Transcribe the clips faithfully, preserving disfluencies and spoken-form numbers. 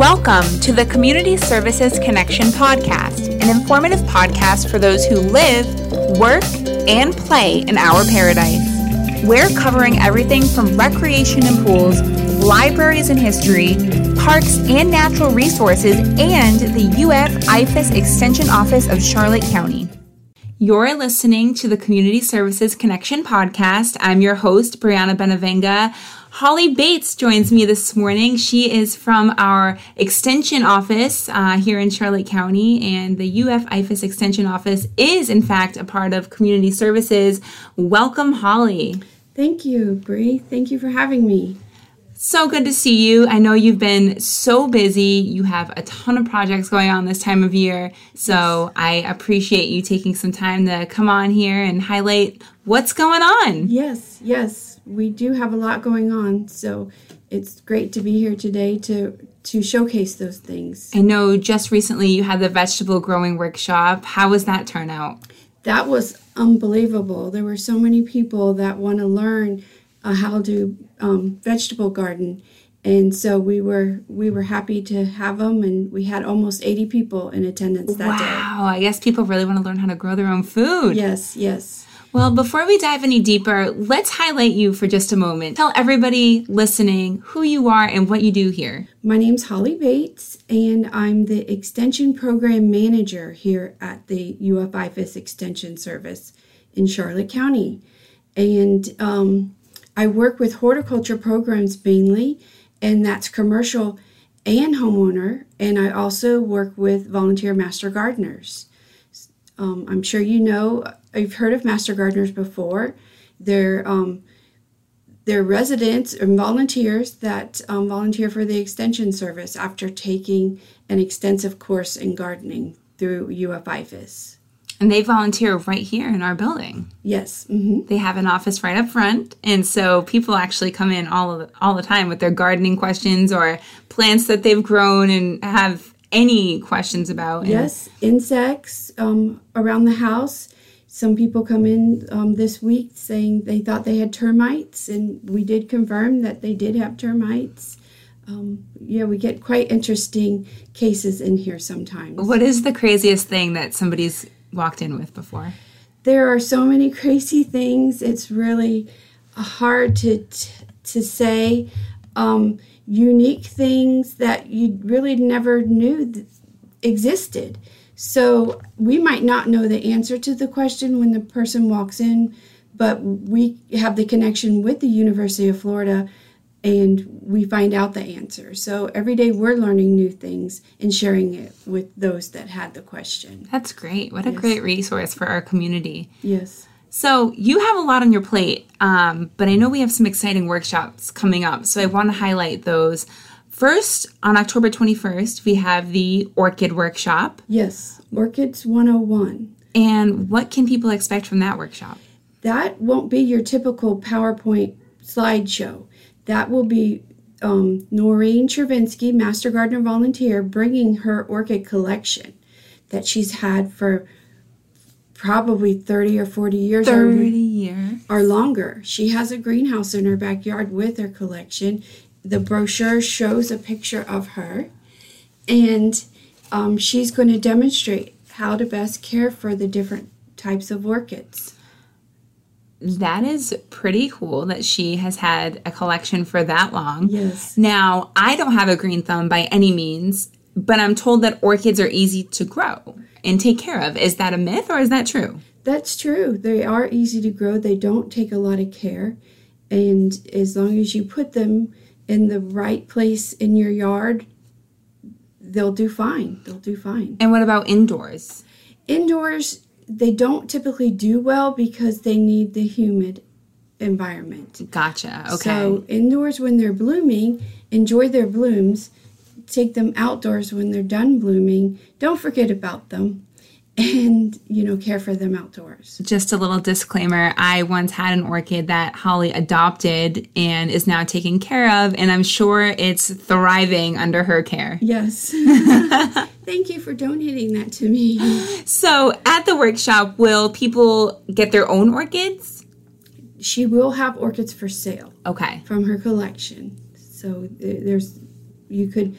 Welcome to the Community Services Connection Podcast, an informative podcast for those who live, work, and play in our paradise. We're covering everything from recreation and pools, libraries and history, parks and natural resources, and the U F I F A S Extension Office of Charlotte County. You're listening to the Community Services Connection Podcast. I'm your host, Brianna Benavenga. Holly Bates joins me this morning. She is from our Extension Office uh, here in Charlotte County, and the U F I F A S Extension Office is, in fact, a part of Community Services. Welcome, Holly. Thank you, Bree. Thank you for having me. So good to see you. I know you've been so busy. You have a ton of projects going on this time of year, so yes. I appreciate you taking some time to come on here and highlight what's going on. Yes, yes. We do have a lot going on, so it's great to be here today to, to showcase those things. I know just recently you had the vegetable growing workshop. How was that turnout? That was unbelievable. There were so many people that want to learn uh, how to um, vegetable garden, and so we were we were happy to have them, and we had almost eighty people in attendance that wow. day. Wow, I guess people really want to learn how to grow their own food. Yes, yes. Well, before we dive any deeper, let's highlight you for just a moment. Tell everybody listening who you are and what you do here. My name's Holly Bates, and I'm the Extension Program Manager here at the U F I F A S Extension Service in Charlotte County. And um, I work with horticulture programs mainly, and that's commercial and homeowner, and I also work with volunteer master gardeners. Um, I'm sure you know, I've heard of master gardeners before. They're, um, they're residents and volunteers that um, volunteer for the Extension Service after taking an extensive course in gardening through U F I F A S. And they volunteer right here in our building. Yes. Mm-hmm. They have an office right up front. And so people actually come in all of the, all the time with their gardening questions or plants that they've grown and have any questions about. And yes, insects um, around the house. Some people come in um, this week saying they thought they had termites, and we did confirm that they did have termites. Um, yeah, we get quite interesting cases in here sometimes. What is the craziest thing that somebody's walked in with before? There are so many crazy things. It's really hard to t- to say. Um, unique things that you really never knew existed. So we might not know the answer to the question when the person walks in, but we have the connection with the University of Florida and we find out the answer. So every day we're learning new things and sharing it with those that had the question. That's great. What a yes. great resource for our community. Yes. So you have a lot on your plate, um, but I know we have some exciting workshops coming up, so I want to highlight those. First, on October twenty-first, we have the Orchid Workshop. Yes, Orchids one oh one. And what can people expect from that workshop? That won't be your typical PowerPoint slideshow. That will be um, Noreen Chervinsky, Master Gardener Volunteer, bringing her orchid collection that she's had for probably thirty or forty years thirty or, years. or longer. She has a greenhouse in her backyard with her collection. The brochure shows a picture of her, and um, she's going to demonstrate how to best care for the different types of orchids. That is pretty cool that she has had a collection for that long. Yes. Now, I don't have a green thumb by any means, but I'm told that orchids are easy to grow and take care of. Is that a myth or is that true? That's true. They are easy to grow. They don't take a lot of care. And as long as you put them in the right place in your yard, they'll do fine. They'll do fine. And what about indoors? Indoors, they don't typically do well because they need the humid environment. Gotcha. Okay. So indoors when they're blooming, enjoy their blooms. Take them outdoors when they're done blooming. Don't forget about them and, you know, care for them outdoors. Just a little disclaimer. I once had an orchid that Holly adopted and is now taking care of, and I'm sure it's thriving under her care. Yes. Thank you for donating that to me. So at the workshop, will people get their own orchids? She will have orchids for sale. Okay. From her collection. So there's, you could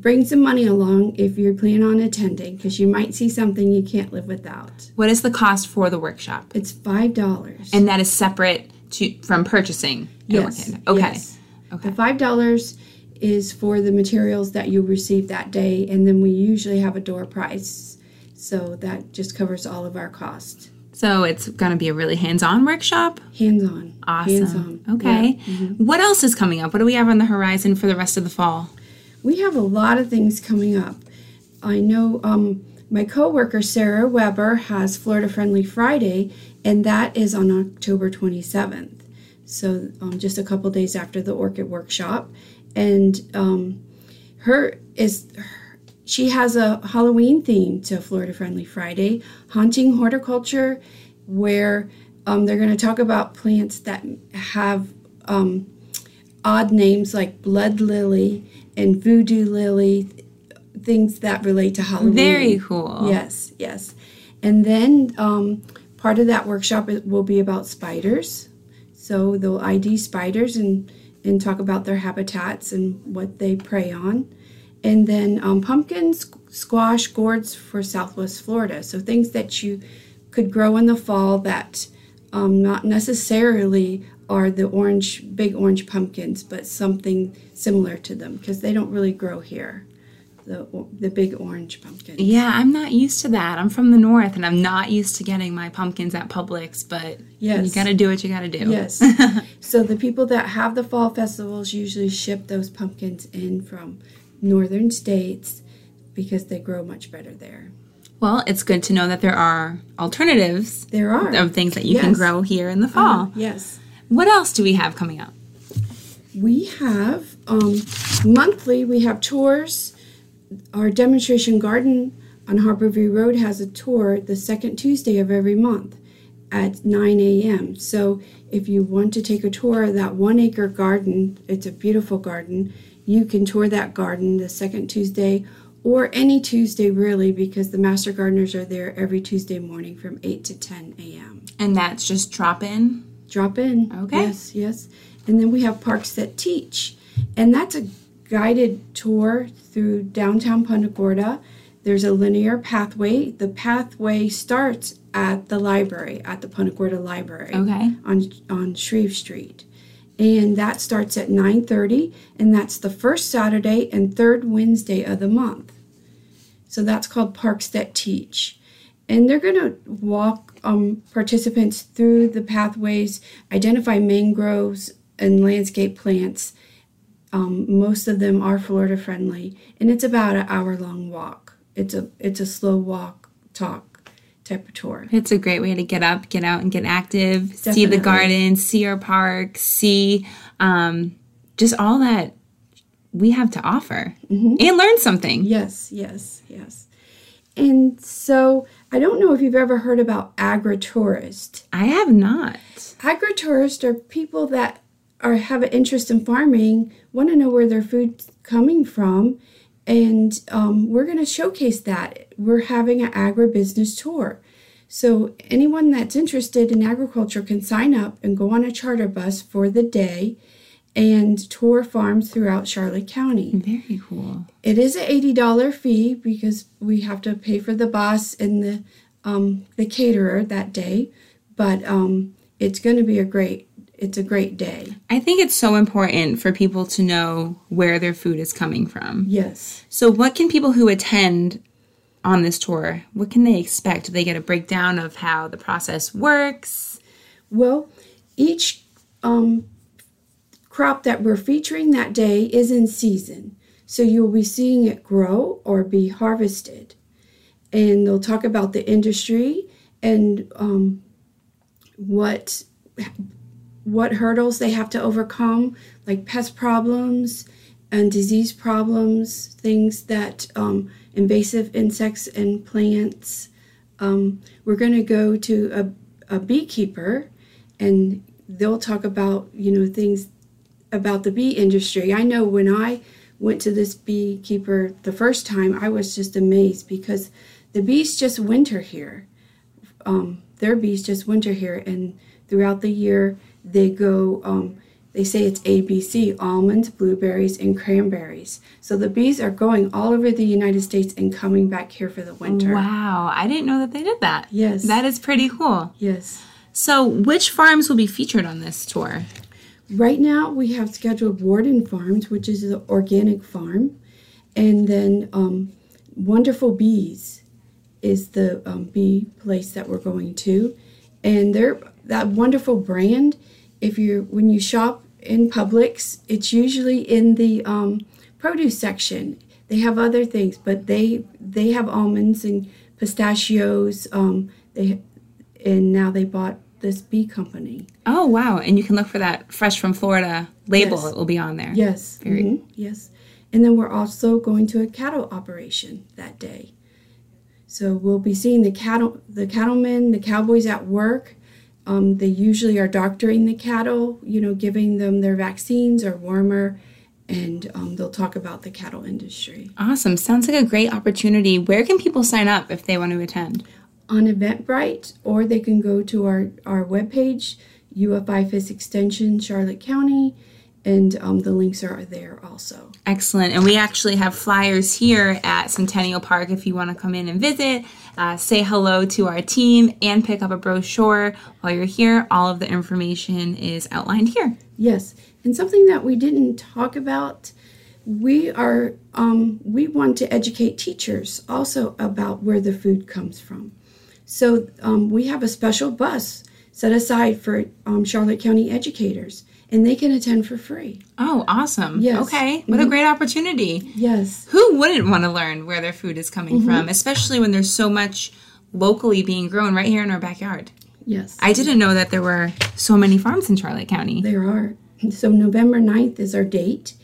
bring some money along if you plan on attending, because you might see something you can't live without. What is the cost for the workshop? It's five dollars. And that is separate to, from purchasing? Yes. Okay. Yes. Okay. The five dollars is for the materials that you receive that day, and then we usually have a door prize. So that just covers all of our costs. So it's going to be a really hands-on workshop? Hands-on. Awesome. Hands-on. Okay. Yeah. Mm-hmm. What else is coming up? What do we have on the horizon for the rest of the fall? We have a lot of things coming up. I know um, my coworker, Sarah Weber, has Florida Friendly Friday, and that is on October twenty-seventh. So um, just a couple days after the orchid workshop. And um, her is... Her, She has a Halloween theme to Florida Friendly Friday, Haunting Horticulture, where um, they're going to talk about plants that have um, odd names like blood lily and voodoo lily, things that relate to Halloween. Very cool. Yes, yes. And then um, part of that workshop will be about spiders. So they'll I D spiders and, and talk about their habitats and what they prey on. And then um, pumpkins, squash, gourds for Southwest Florida. So things that you could grow in the fall that um, not necessarily are the orange, big orange pumpkins, but something similar to them because they don't really grow here, the the big orange pumpkins. Yeah, I'm not used to that. I'm from the north, and I'm not used to getting my pumpkins at Publix, but yes. You got to do what you got to do. Yes. So the people that have the fall festivals usually ship those pumpkins in from northern states because they grow much better there. Well, it's good to know that there are alternatives. There are. Of things that you yes. can grow here in the fall. Uh, yes. What else do we have coming up? We have, um, monthly, we have tours. Our demonstration garden on Harborview Road has a tour the second Tuesday of every month at nine a.m. So if you want to take a tour of that one acre garden, it's a beautiful garden. You can tour that garden the second Tuesday or any Tuesday, really, because the Master Gardeners are there every Tuesday morning from eight to ten a.m. And that's just drop in? Drop in. Okay. Yes, yes. And then we have Parks That Teach. And that's a guided tour through downtown Punta Gorda. There's a linear pathway. The pathway starts at the library, at the Punta Gorda Library. Okay. On, on Shreve Street. And that starts at nine thirty, and that's the first Saturday and third Wednesday of the month. So that's called Parks That Teach. And they're going to walk um, participants through the pathways, identify mangroves and landscape plants. Um, most of them are Florida friendly, and it's about an hour-long walk. It's a it's a slow walk, talk. Type of tour. It's a great way to get up, get out, and get active. Definitely. See the garden, see our park, see um, just all that we have to offer, mm-hmm. and learn something. Yes, yes, yes. And so I don't know if you've ever heard about agri-tourists. I have not. Agri-tourists are people that are have an interest in farming, want to know where their food's coming from. And um, we're going to showcase that. We're having an agribusiness tour. So anyone that's interested in agriculture can sign up and go on a charter bus for the day and tour farms throughout Charlotte County. Very cool. It is an eighty dollars fee because we have to pay for the bus and the um, the caterer that day. But um, it's going to be a great It's a great day. I think it's so important for people to know where their food is coming from. Yes. So what can people who attend on this tour, what can they expect? Do they get a breakdown of how the process works? Well, each um, crop that we're featuring that day is in season. So you'll be seeing it grow or be harvested. And they'll talk about the industry and um, what... what hurdles they have to overcome, like pest problems and disease problems, things that um, invasive insects and plants. Um, we're going to go to a, a beekeeper, and they'll talk about, you know, things about the bee industry. I know when I went to this beekeeper the first time, I was just amazed because the bees just winter here. Um, their bees just winter here, and throughout the year, they go um, They say it's A B C, almonds, blueberries, and cranberries. So the bees are going all over the United States and coming back here for the winter. Wow, I didn't know that they did that. Yes. That is pretty cool. Yes. So which farms will be featured on this tour? Right now we have scheduled Warden Farms, which is the organic farm, and then um, Wonderful Bees is the um, bee place that we're going to. And they're that wonderful brand. If you're when you shop in Publix, it's usually in the um, produce section. They have other things, but they they have almonds and pistachios. Um, they and now they bought this bee company. Oh wow! And you can look for that Fresh From Florida label. Yes. It will be on there. Yes. Very mm-hmm. Yes. And then we're also going to a cattle operation that day. So we'll be seeing the cattle, the cattlemen, the cowboys at work. Um, they usually are doctoring the cattle, you know, giving them their vaccines or warmer, and um, they'll talk about the cattle industry. Awesome. Sounds like a great opportunity. Where can people sign up if they want to attend? On Eventbrite, or they can go to our, our webpage, U F I F A S Extension, Charlotte County. And um, the links are there also. Excellent. And we actually have flyers here at Centennial Park if you want to come in and visit, uh, say hello to our team, and pick up a brochure while you're here. All of the information is outlined here. Yes. And something that we didn't talk about, we are um, we want to educate teachers also about where the food comes from. So um, we have a special bus set aside for um, Charlotte County educators. And they can attend for free. Oh, awesome. Yes. Okay. What mm-hmm. a great opportunity. Yes. Who wouldn't want to learn where their food is coming mm-hmm. from, especially when there's so much locally being grown right here in our backyard? Yes. I didn't know that there were so many farms in Charlotte County. There are. So November ninth is our date.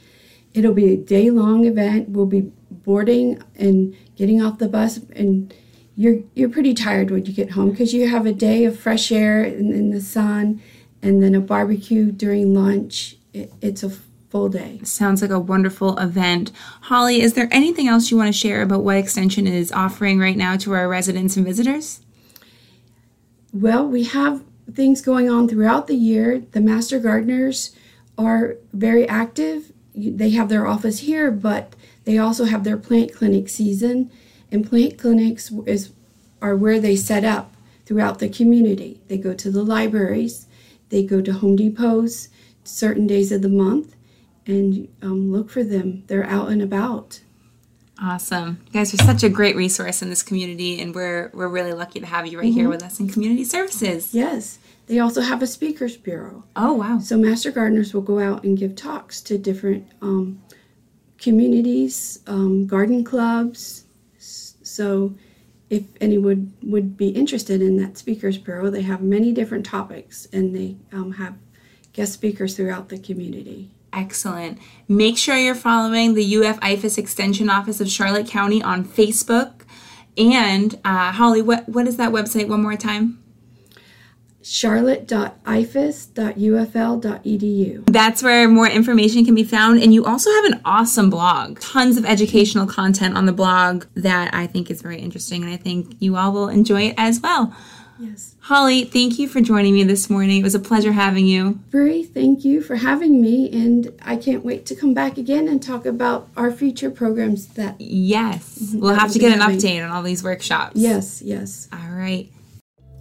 It'll be a day-long event. We'll be boarding and getting off the bus, and you're you're pretty tired when you get home because you have a day of fresh air and in the sun. And then a barbecue during lunch. It, it's a full day. Sounds like a wonderful event. Holly, is there anything else you want to share about what Extension is offering right now to our residents and visitors? Well, we have things going on throughout the year. The Master Gardeners are very active. They have their office here, but they also have their plant clinic season. And plant clinics is, are where they set up throughout the community. They go to the libraries. They go to Home Depots certain days of the month, and um, look for them. They're out and about. Awesome. You guys are such a great resource in this community, and we're we're really lucky to have you right mm-hmm. here with us in Community Services. Yes. They also have a Speakers Bureau. Oh, wow. So Master Gardeners will go out and give talks to different um, communities, um, garden clubs. So if anyone would be interested in that Speakers Bureau, they have many different topics, and they um, have guest speakers throughout the community. Excellent. Make sure you're following the U F I F A S Extension Office of Charlotte County on Facebook. And uh, Holly, what, what is that website one more time? charlotte dot I F A S dot U F L dot E D U. That's where more information can be found, and you also have an awesome blog. Tons of educational content on the blog that I think is very interesting, and I think you all will enjoy it as well. Yes. Holly, thank you for joining me this morning. It was a pleasure having you. Bree, thank you for having me, and I can't wait to come back again and talk about our future programs. That Yes. Mm-hmm, we'll that have to get an having. update on all these workshops. Yes, yes. All right.